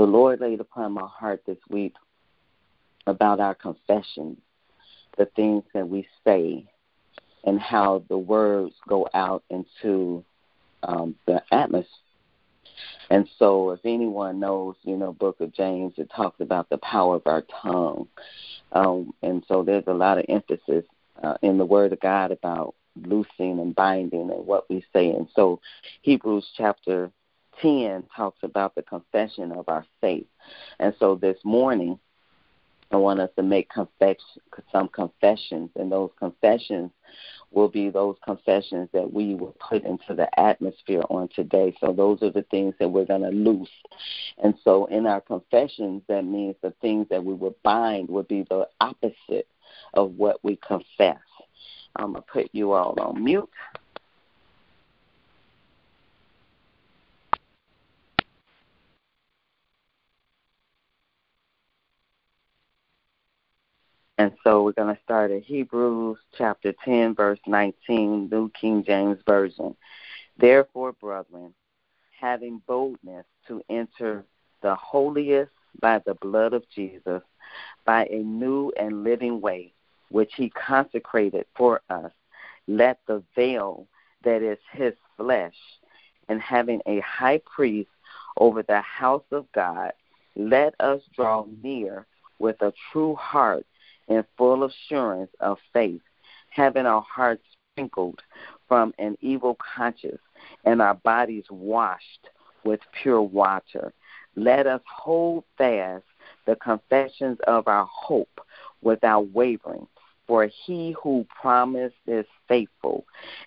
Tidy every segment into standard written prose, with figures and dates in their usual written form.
The Lord laid upon my heart this week about our confession, the things that we say, and how the words go out into the atmosphere. And so if anyone knows, Book of James, it talks about the power of our tongue. And so there's a lot of emphasis in the Word of God about loosing and binding and what we say. And so Hebrews chapter 10 talks about the confession of our faith. And so this morning, I want us to make some confessions, and those confessions will be those confessions that we will put into the atmosphere on today. So those are the things that we're going to loose. And so in our confessions, that means the things that we will bind would be the opposite of what we confess. I'm going to put you all on mute. And so we're going to start at Hebrews chapter 10, verse 19, New King James Version. Therefore, brethren, having boldness to enter the holiest by the blood of Jesus, by a new and living way, which he consecrated for us, let the veil that is his flesh, and having a high priest over the house of God, let us draw near with a true heart, in full assurance of faith, having our hearts sprinkled from an evil conscience and our bodies washed with pure water. Let us hold fast the confessions of our hope without wavering, for he who promised is faithful.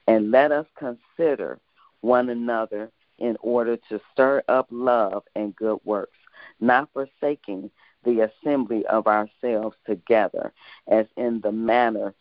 And let us consider one another in order to stir up love and good works, not forsaking the assembly of ourselves together, as in the manner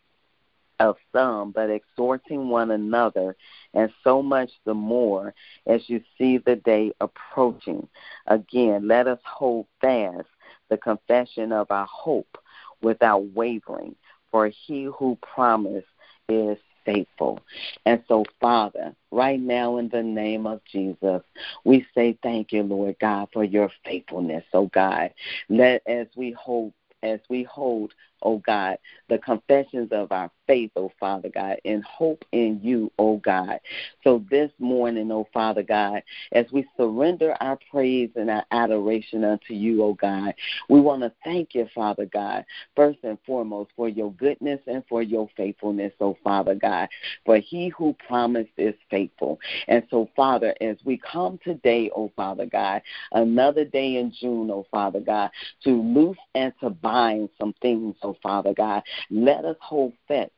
of some, but exhorting one another, and so much the more as you see the day approaching. Again, let us hold fast the confession of our hope without wavering, for he who promised is faithful. And so, Father, right now in the name of Jesus, we say thank you, Lord God, for your faithfulness. Oh God, as we hold, oh God, the confessions of our faith, oh Father God, and hope in you, oh God. So this morning, oh Father God, as we surrender our praise and our adoration unto you, oh God, we want to thank you, Father God, first and foremost for your goodness and for your faithfulness, oh Father God, for he who promised is faithful. And so, Father, as we come today, oh Father God, another day in June, oh Father God, to loose and to bind some things, oh Father God, let us hold fast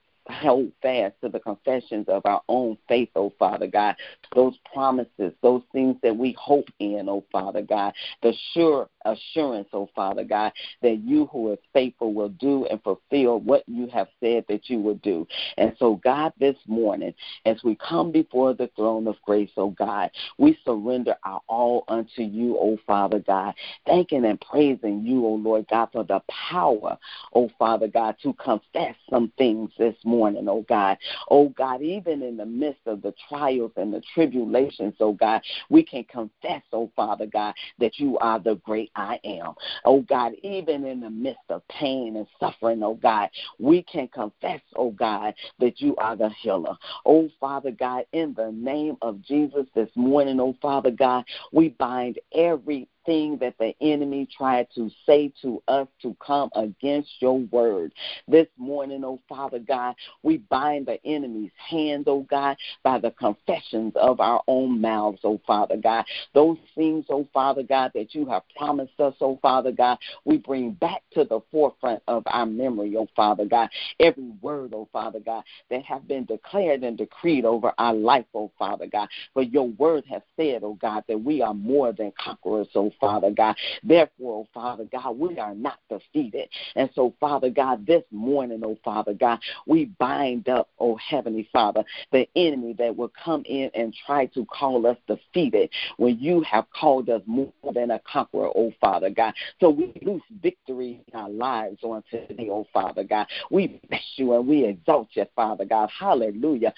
to the confessions of our own faith, oh Father God, those promises, those things that we hope in, oh Father God, the sure assurance, oh Father God, that you who is faithful will do and fulfill what you have said that you will do. And so, God, this morning, as we come before the throne of grace, oh God, we surrender our all unto you, oh Father God, thanking and praising you, oh Lord God, for the power, oh Father God, to confess some things this morning, oh God. Oh God, even in the midst of the trials and the tribulations, oh God, we can confess, oh Father God, that you are the great I am. Oh God, even in the midst of pain and suffering, oh God, we can confess, oh God, that you are the healer. Oh Father God, in the name of Jesus this morning, oh Father God, we bind every thing that the enemy tried to say to us to come against your word. This morning, oh Father God, we bind the enemy's hands, oh God, by the confessions of our own mouths, oh Father God. Those things, oh Father God, that you have promised us, oh Father God, we bring back to the forefront of our memory, oh Father God. Every word, oh Father God, that have been declared and decreed over our life, oh Father God. For your word has said, oh God, that we are more than conquerors, oh Father God. Therefore, oh Father God, we are not defeated. And so, Father God, this morning, oh Father God, we bind up, oh Heavenly Father, the enemy that will come in and try to call us defeated when you have called us more than a conqueror, oh Father God. So we lose victory in our lives on today, oh Father God. We bless you and we exalt you, Father God. Hallelujah.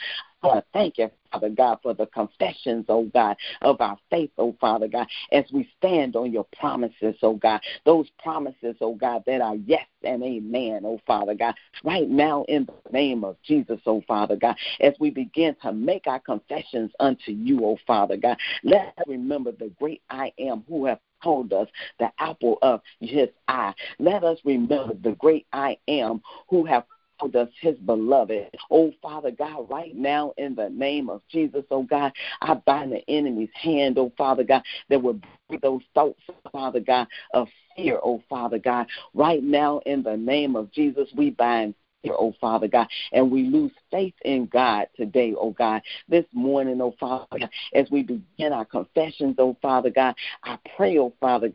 Lord, thank you, Father God, for the confessions, oh God, of our faith, oh Father God, as we stand on your promises, oh God, those promises, oh God, that are yes and amen, oh Father God, right now in the name of Jesus, oh Father God, as we begin to make our confessions unto you, oh Father God, let us remember the great I am who have called us the apple of his eye. Let us remember the great I am who have called us his beloved. Oh, Father God, right now in the name of Jesus, oh God, I bind the enemy's hand, oh Father God, that will bring those thoughts, Father God, of fear, oh Father God. Right now in the name of Jesus, we bind fear, oh Father God, and we lose faith in God today, oh God. This morning, oh Father God, as we begin our confessions, oh Father God, I pray, oh Father God,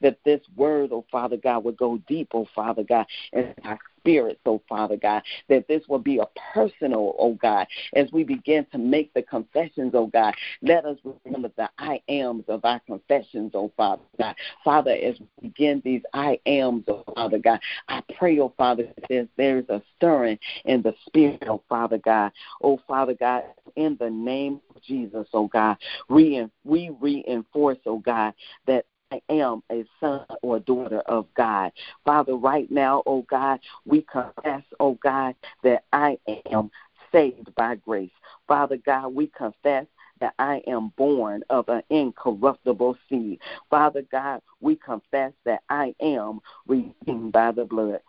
that this word, oh Father God, will go deep, oh Father God, and I spirits, oh Father God, that this will be a personal, oh God, as we begin to make the confessions, oh God. Let us remember the I ams of our confessions, oh Father God. Father, as we begin these I ams, oh Father God, I pray, oh Father, that there is a stirring in the spirit, oh Father God. Oh Father God, in the name of Jesus, oh God, we reinforce, oh God, that I am a son or daughter of God. Father, right now, oh God, we confess, oh God, that I am saved by grace. Father God, we confess that I am born of an incorruptible seed. Father God, we confess that I am redeemed by the blood.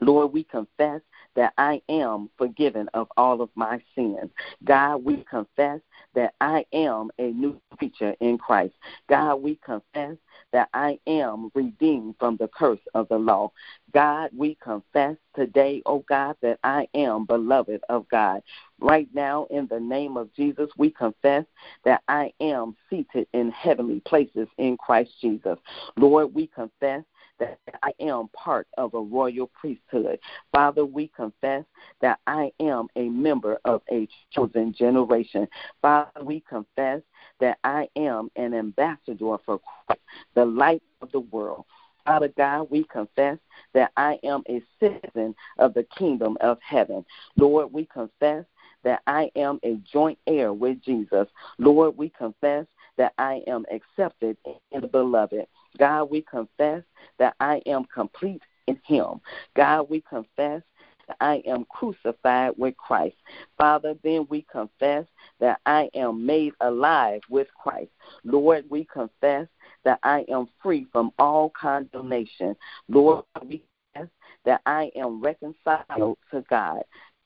Lord, we confess that I am forgiven of all of my sins. God, we confess that I am a new creature in Christ. God, we confess that I am redeemed from the curse of the law. God, we confess today, oh God, that I am beloved of God. Right now, in the name of Jesus, we confess that I am seated in heavenly places in Christ Jesus. Lord, we confess that I am part of a royal priesthood. Father, we confess that I am a member of a chosen generation. Father, we confess that I am an ambassador for Christ, the light of the world. Father God, we confess that I am a citizen of the kingdom of heaven. Lord, we confess that I am a joint heir with Jesus. Lord, we confess that I am accepted in the beloved. God, we confess that I am complete in him. God, we confess that I am crucified with Christ. Father, then we confess that I am made alive with Christ. Lord, we confess that I am free from all condemnation. Lord, we confess that I am reconciled to God.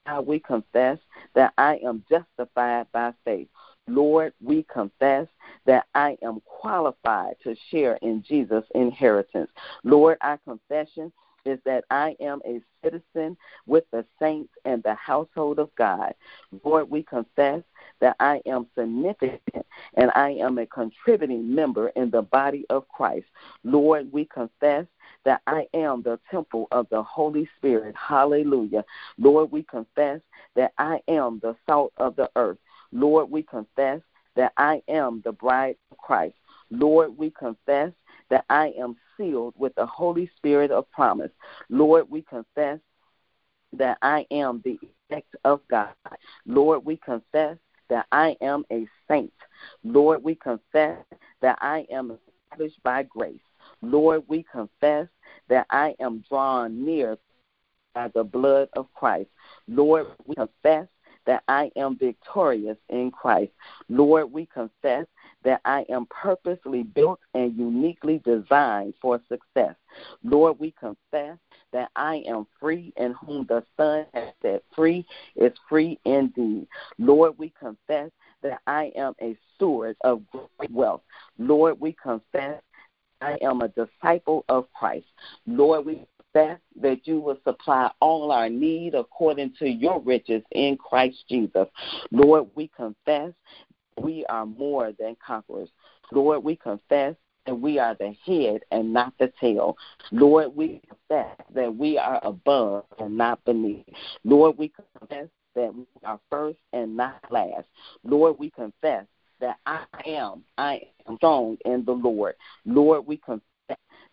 God, we confess that I am justified by faith. Lord, we confess that I am qualified to share in Jesus' inheritance. Lord, our confession is that I am a citizen with the saints and the household of God. Lord, we confess that I am significant and I am a contributing member in the body of Christ. Lord, we confess that I am the temple of the Holy Spirit. Hallelujah. Lord, we confess that I am the salt of the earth. Lord, we confess that I am the bride of Christ. Lord, we confess that I am sealed with the Holy Spirit of promise. Lord, we confess that I am the elect of God. Lord, we confess that I am a saint. Lord, we confess that I am established by grace. Lord, we confess that I am drawn near by the blood of Christ. Lord, we confess that I am victorious in Christ. Lord, we confess that I am purposely built and uniquely designed for success. Lord, we confess that I am free, and whom the Son has set free is free indeed. Lord, we confess that I am a steward of great wealth. Lord, we confess I am a disciple of Christ. Lord, we confess that you will supply all our need according to your riches in Christ Jesus. Lord, we confess we are more than conquerors. Lord, we confess that we are the head and not the tail. Lord, we confess that we are above and not beneath. Lord, we confess that we are first and not last. Lord, we confess that I am strong in the Lord. Lord, we confess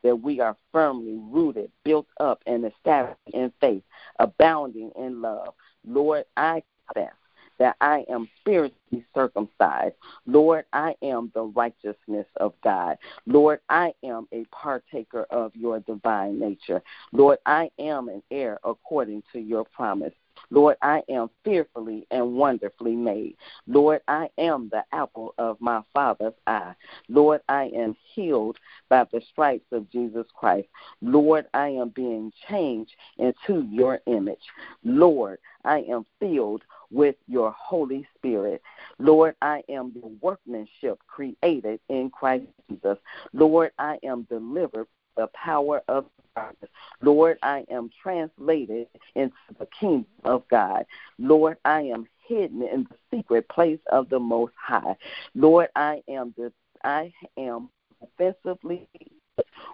that we are firmly rooted, built up, and established in faith, abounding in love. Lord, I confess that I am spiritually circumcised. Lord, I am the righteousness of God. Lord, I am a partaker of your divine nature. Lord, I am an heir according to your promise. Lord, I am fearfully and wonderfully made. Lord, I am the apple of my Father's eye. Lord, I am healed by the stripes of Jesus Christ. Lord, I am being changed into your image. Lord, I am filled with your Holy Spirit. Lord, I am your workmanship created in Christ Jesus. Lord, I am delivered from the power of darkness. Lord, I am translated into the kingdom of God. Lord, I am hidden in the secret place of the Most High. Lord, I am offensively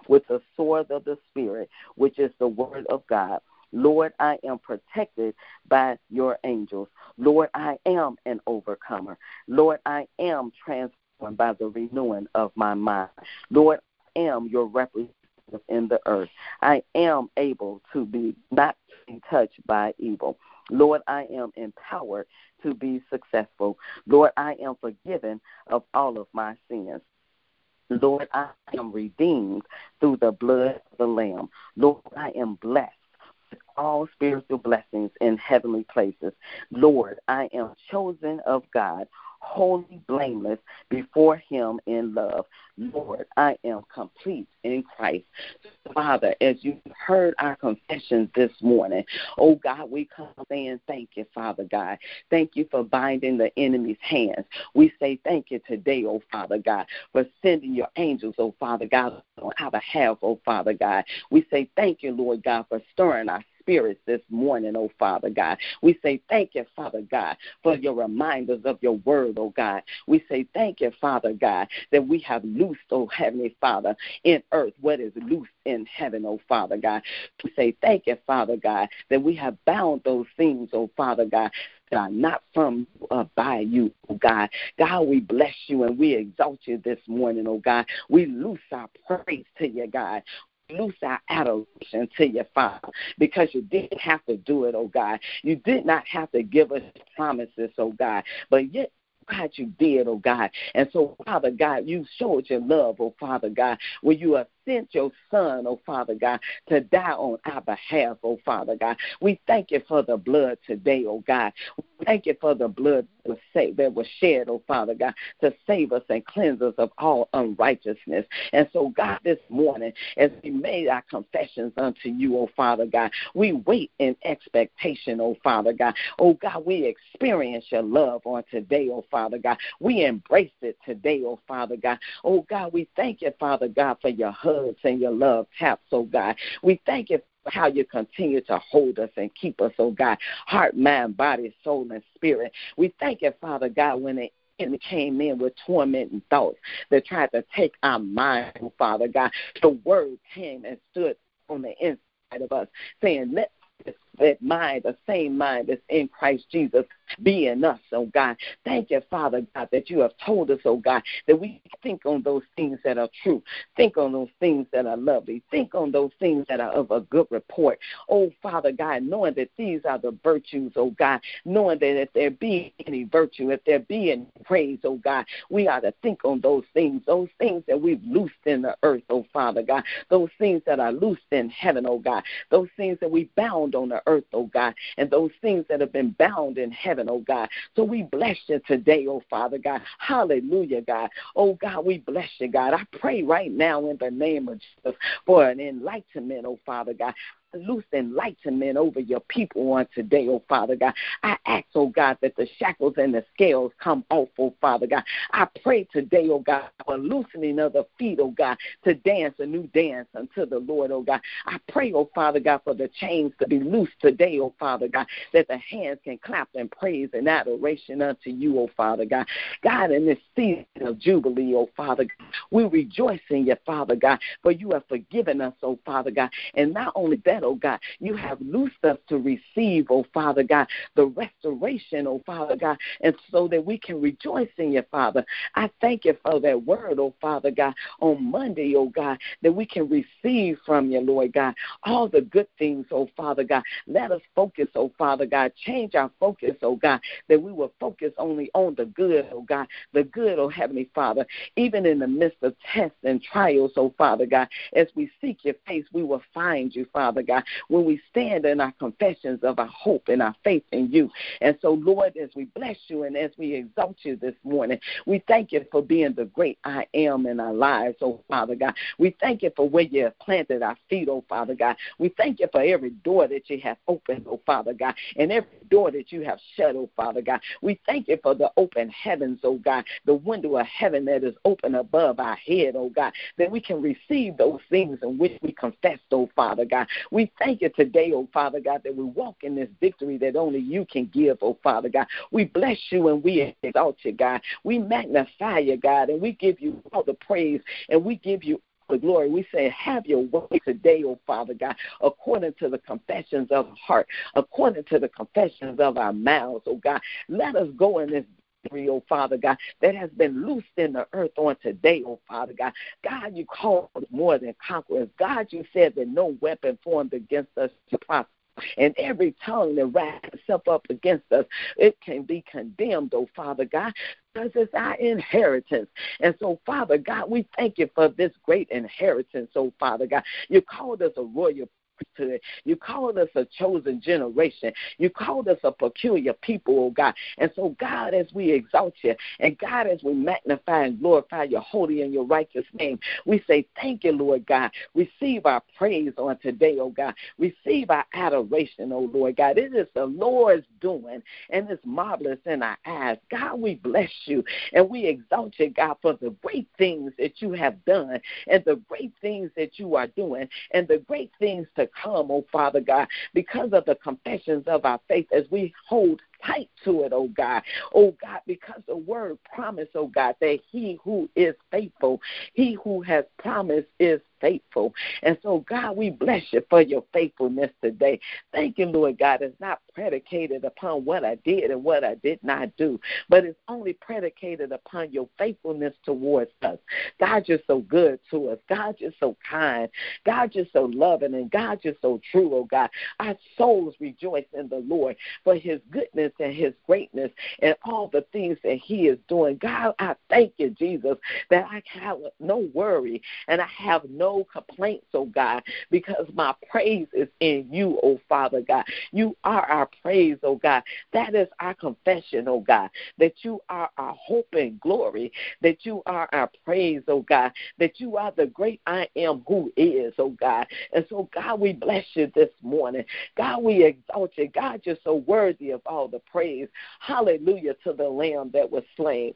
with the sword of the Spirit, which is the word of God. Lord, I am protected by your angels. Lord, I am an overcomer. Lord, I am transformed by the renewing of my mind. Lord, I am your representative in the earth. I am able to be not touched by evil. Lord, I am empowered to be successful. Lord, I am forgiven of all of my sins. Lord, I am redeemed through the blood of the Lamb. Lord, I am blessed with all spiritual blessings in heavenly places. Lord, I am chosen of God, wholly blameless before him in love. Lord, I am complete in Christ. Father, as you heard our confessions this morning, oh God, we come saying thank you, Father God. Thank you for binding the enemy's hands. We say thank you today, oh Father God, for sending your angels, oh Father God, on our behalf, oh Father God. We say thank you, Lord God, for stirring our spirits this morning, oh Father God. We say thank you, Father God, for your reminders of your word, oh God. We say thank you, Father God, that we have loosed, oh Heavenly Father, in earth what is loosed in heaven, oh Father God. We say thank you, Father God, that we have bound those things, oh Father God, that are not from by you, oh God. God, we bless you and we exalt you this morning, oh God. We loose our praise to you, God. Loose our adoration to your Father, because you didn't have to do it, oh God. You did not have to give us promises, oh God, but yet, God, you did, oh God. And so, Father God, you showed your love, oh Father God, when you have sent your Son, oh Father God, to die on our behalf, oh Father God. We thank you for the blood today, oh God. We thank you for the blood that was shed, oh Father God, to save us and cleanse us of all unrighteousness. And so, God, this morning, as we made our confessions unto you, oh Father God, we wait in expectation, oh Father God. Oh God, we experience your love on today, oh Father God. We embrace it today, oh Father God. Oh God, we thank you, Father God, for your hugs and your love taps, oh God. We thank you for how you continue to hold us and keep us, oh God. Heart, mind, body, soul, and spirit. We thank you, Father God, when the enemy came in with tormenting thoughts that tried to take our mind, oh Father God. The word came and stood on the inside of us, saying, let that mind, the same mind that's in Christ Jesus, be in us, oh God. Thank you, Father God, that you have told us, oh God, that we think on those things that are true. Think on those things that are lovely. Think on those things that are of a good report. Oh, Father God, knowing that these are the virtues, oh God, knowing that if there be any virtue, if there be any praise, oh God, we are to think on those things that we've loosed in the earth, oh Father God, those things that are loosed in heaven, oh God, those things that we bound on the earth, oh God, and those things that have been bound in heaven, oh God. So we bless you today, oh Father God. Hallelujah, God. Oh God, we bless you, God. I pray right now in the name of Jesus for an enlightenment, oh Father God. Loose enlightenment over your people on today, oh Father God. I ask, oh God, that the shackles and the scales come off, oh Father God. I pray today, oh God, for loosening of the feet, oh God, to dance a new dance unto the Lord, oh God. I pray, oh Father God, for the chains to be loose today, oh Father God, that the hands can clap in praise and adoration unto you, oh Father God. God, in this season of Jubilee, oh Father God, we rejoice in you, Father God, for you have forgiven us, oh Father God. And not only that, oh God. You have loosed us to receive, oh Father God, the restoration, oh Father God, and so that we can rejoice in you, Father. I thank you for that word, oh Father God, on Monday, oh God, that we can receive from you, Lord God, all the good things, oh Father God. Let us focus, oh Father God, change our focus, oh God, that we will focus only on the good, oh God, the good, oh Heavenly Father, even in the midst of tests and trials, oh Father God, as we seek your face, we will find you, Father God, when we stand in our confessions of our hope and our faith in you. And so, Lord, as we bless you and as we exalt you this morning, we thank you for being the great I am in our lives, oh Father God. We thank you for where you have planted our feet, oh Father God. We thank you for every door that you have opened, oh Father God, and every door that you have shut, oh Father God. We thank you for the open heavens, oh God, the window of heaven that is open above our head, oh God, that we can receive those things in which we confessed, oh Father God. We thank you today, oh Father God, that we walk in this victory that only you can give, oh Father God. We bless you and we exalt you, God. We magnify you, God, and we give you all the praise and we give you the glory. We say, have your way today, oh Father God, according to the confessions of our heart, according to the confessions of our mouths, oh God. Let us go in this victory, oh Father God, that has been loosed in the earth on today, oh Father God. God, you called more than conquerors. God, you said that no weapon formed against us to prosper. And every tongue that rises itself up against us, it can be condemned, oh Father God, because it's our inheritance. And so, Father God, we thank you for this great inheritance, oh Father God. You called us a royal priesthood. You called us a chosen generation. You called us a peculiar people, oh God. And so, God, as we exalt you, and God, as we magnify and glorify your holy and your righteous name, we say thank you, Lord God. Receive our praise on today, oh God. Receive our adoration, oh Lord God. It is the Lord's doing, and it's marvelous in our eyes. God, we bless you, and we exalt you, God, for the great things that you have done, and the great things that you are doing, and the great things to come, oh Father God, because of the confessions of our faith as we hold tight to it, oh God. Oh God, because the word promised, oh God, that he who is faithful, he who has promised is faithful. And so, God, we bless you for your faithfulness today. Thank you, Lord God. It's not predicated upon what I did and what I did not do, but it's only predicated upon your faithfulness towards us. God, you're so good to us. God, you're so kind. God, you're so loving. And God, you're so true, oh God. Our souls rejoice in the Lord for his goodness and his greatness and all the things that he is doing. God, I thank you, Jesus, that I have no worry and I have no complaints, oh God, because my praise is in you, oh Father God. You are our praise, oh God. That is our confession, oh God, that you are our hope and glory, that you are our praise, oh God, that you are the great I am who is, oh God. And so, God, we bless you this morning. God, we exalt you. God, you're so worthy of all the praise. Hallelujah to the Lamb that was slain.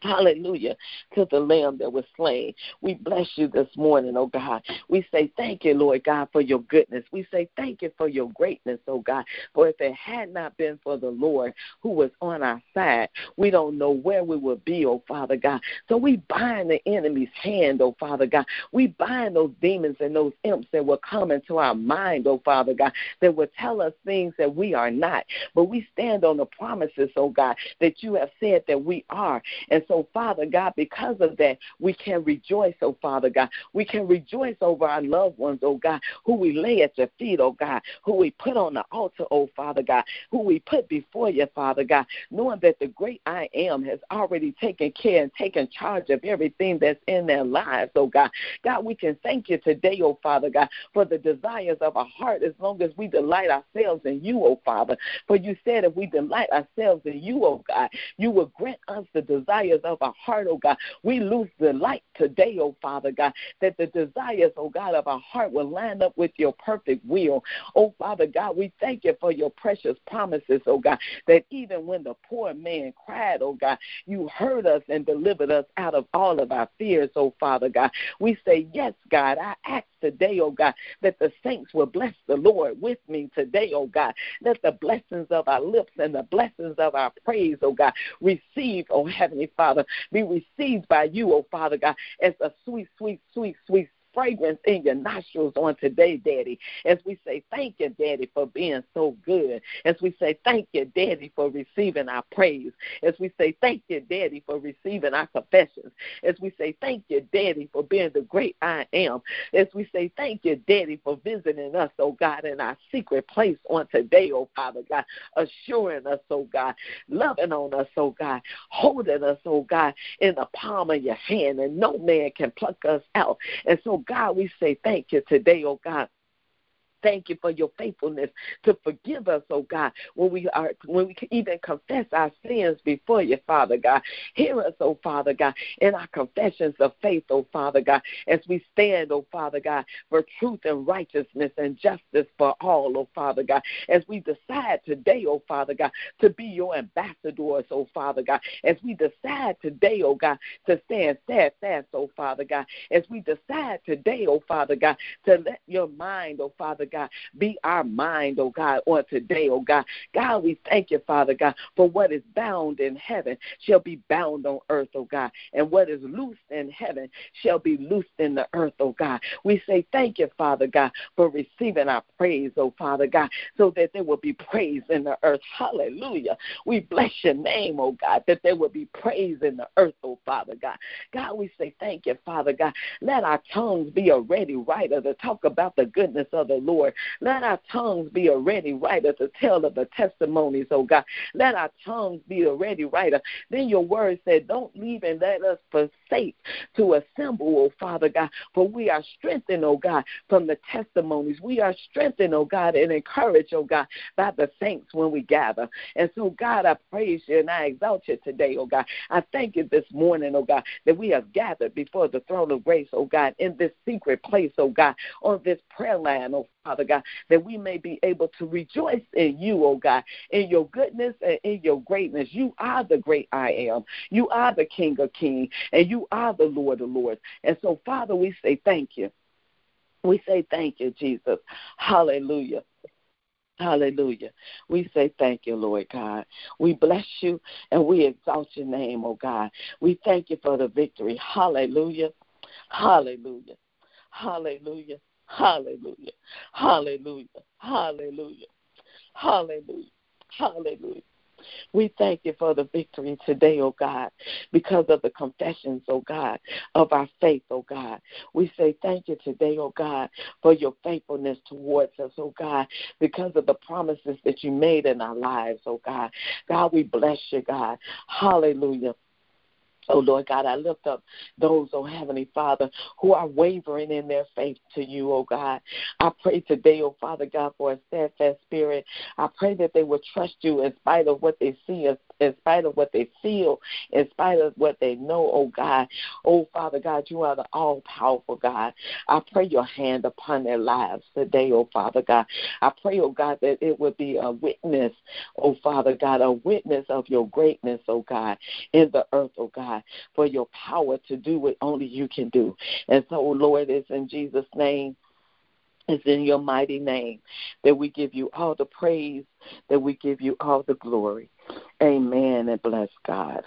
Hallelujah to the Lamb that was slain. We bless you this morning, oh God. We say thank you, Lord God, for your goodness. We say thank you for your greatness, oh God. For if it had not been for the Lord who was on our side, we don't know where we would be, oh Father God. So we bind the enemy's hand, oh Father God. We bind those demons and those imps that will come into our mind, oh Father God, that will tell us things that we are not. But we stand on the promises, oh God, that you have said that we are. And so, Father God, because of that, we can rejoice, oh Father God. We can rejoice over our loved ones, oh God, who we lay at your feet, oh God, who we put on the altar, oh Father God, who we put before you, Father God, knowing that the great I am has already taken care and taken charge of everything that's in their lives, oh God. God, we can thank you today, oh Father God, for the desires of our heart as long as we delight ourselves in you, oh Father. For you said if we delight ourselves in you, oh God, you will grant us the desires of our heart, oh God. We lose the light today, oh Father God, that the desires, oh God, of our heart will line up with your perfect will. Oh Father God, we thank you for your precious promises, oh God, that even when the poor man cried, oh God, you heard us and delivered us out of all of our fears, oh Father God. We say, yes, God, I ask today, oh God, that the saints will bless the Lord with me today, oh God. Let the blessings of our lips and the blessings of our praise, oh God, receive, oh Heavenly Father, be received by you, oh Father God, as a sweet, sweet, sweet, sweet fragrance in your nostrils on today, Daddy, as we say thank you, Daddy, for being so good, as we say thank you, Daddy, for receiving our praise, as we say thank you, Daddy, for receiving our confessions, as we say thank you, Daddy, for being the great I am, as we say thank you, Daddy, for visiting us, oh God, in our secret place on today, oh Father God, assuring us, oh God, loving on us, oh God, holding us, oh God, in the palm of your hand, and no man can pluck us out. And so, God, we say thank you today, oh God. Thank you for your faithfulness to forgive us, oh God, when we even confess our sins before you, Father God. Hear us, oh Father God, in our confessions of faith, oh Father God, as we stand, oh Father God, for truth and righteousness and justice for all, oh Father God, as we decide today, oh Father God, to be your ambassadors, oh Father God, as we decide today, oh God, to stand steadfast, oh Father God, as we decide today, oh Father God, to let your mind, oh Father God, be our mind, oh God, on today, oh God. God, we thank you, Father God, for what is bound in heaven shall be bound on earth, oh God, and what is loosed in heaven shall be loosed in the earth, oh God. We say thank you, Father God, for receiving our praise, oh Father God, so that there will be praise in the earth. Hallelujah. We bless your name, oh God, that there will be praise in the earth, oh Father God. God, we say thank you, Father God. Let our tongues be a ready writer to talk about the goodness of the Lord. Let our tongues be a ready writer to tell of the testimonies, oh God. Let our tongues be a ready writer. Then your word said, don't leave and let us forsake to assemble, oh Father God, for we are strengthened, oh God, from the testimonies. We are strengthened, oh God, and encouraged, oh God, by the saints when we gather. And so, God, I praise you and I exalt you today, oh God. I thank you this morning, oh God, that we have gathered before the throne of grace, oh God, in this secret place, oh God, on this prayer line, oh Father God, that we may be able to rejoice in you, oh God, in your goodness and in your greatness. You are the great I am. You are the King of kings, and you are the Lord of lords. And so, Father, we say thank you. We say thank you, Jesus. Hallelujah. Hallelujah. We say thank you, Lord God. We bless you, and we exalt your name, oh God. We thank you for the victory. Hallelujah. Hallelujah. Hallelujah. Hallelujah, hallelujah, hallelujah, hallelujah, hallelujah. We thank you for the victory today, oh God, because of the confessions, oh God, of our faith, oh God. We say thank you today, oh God, for your faithfulness towards us, oh God, because of the promises that you made in our lives, oh God. God, we bless you, God. Hallelujah. Oh, Lord God, I lift up those, oh Heavenly Father, who are wavering in their faith to you, oh God. I pray today, oh Father God, for a steadfast spirit. I pray that they will trust you in spite of what they see, in spite of what they feel, in spite of what they know, oh God. Oh, Father God, you are the all-powerful God. I pray your hand upon their lives today, oh Father God. I pray, oh God, that it would be a witness, oh Father God, a witness of your greatness, oh God, in the earth, oh God, for your power to do what only you can do. And so, Lord, it's in Jesus' name, it's in your mighty name that we give you all the praise, that we give you all the glory. Amen and bless God.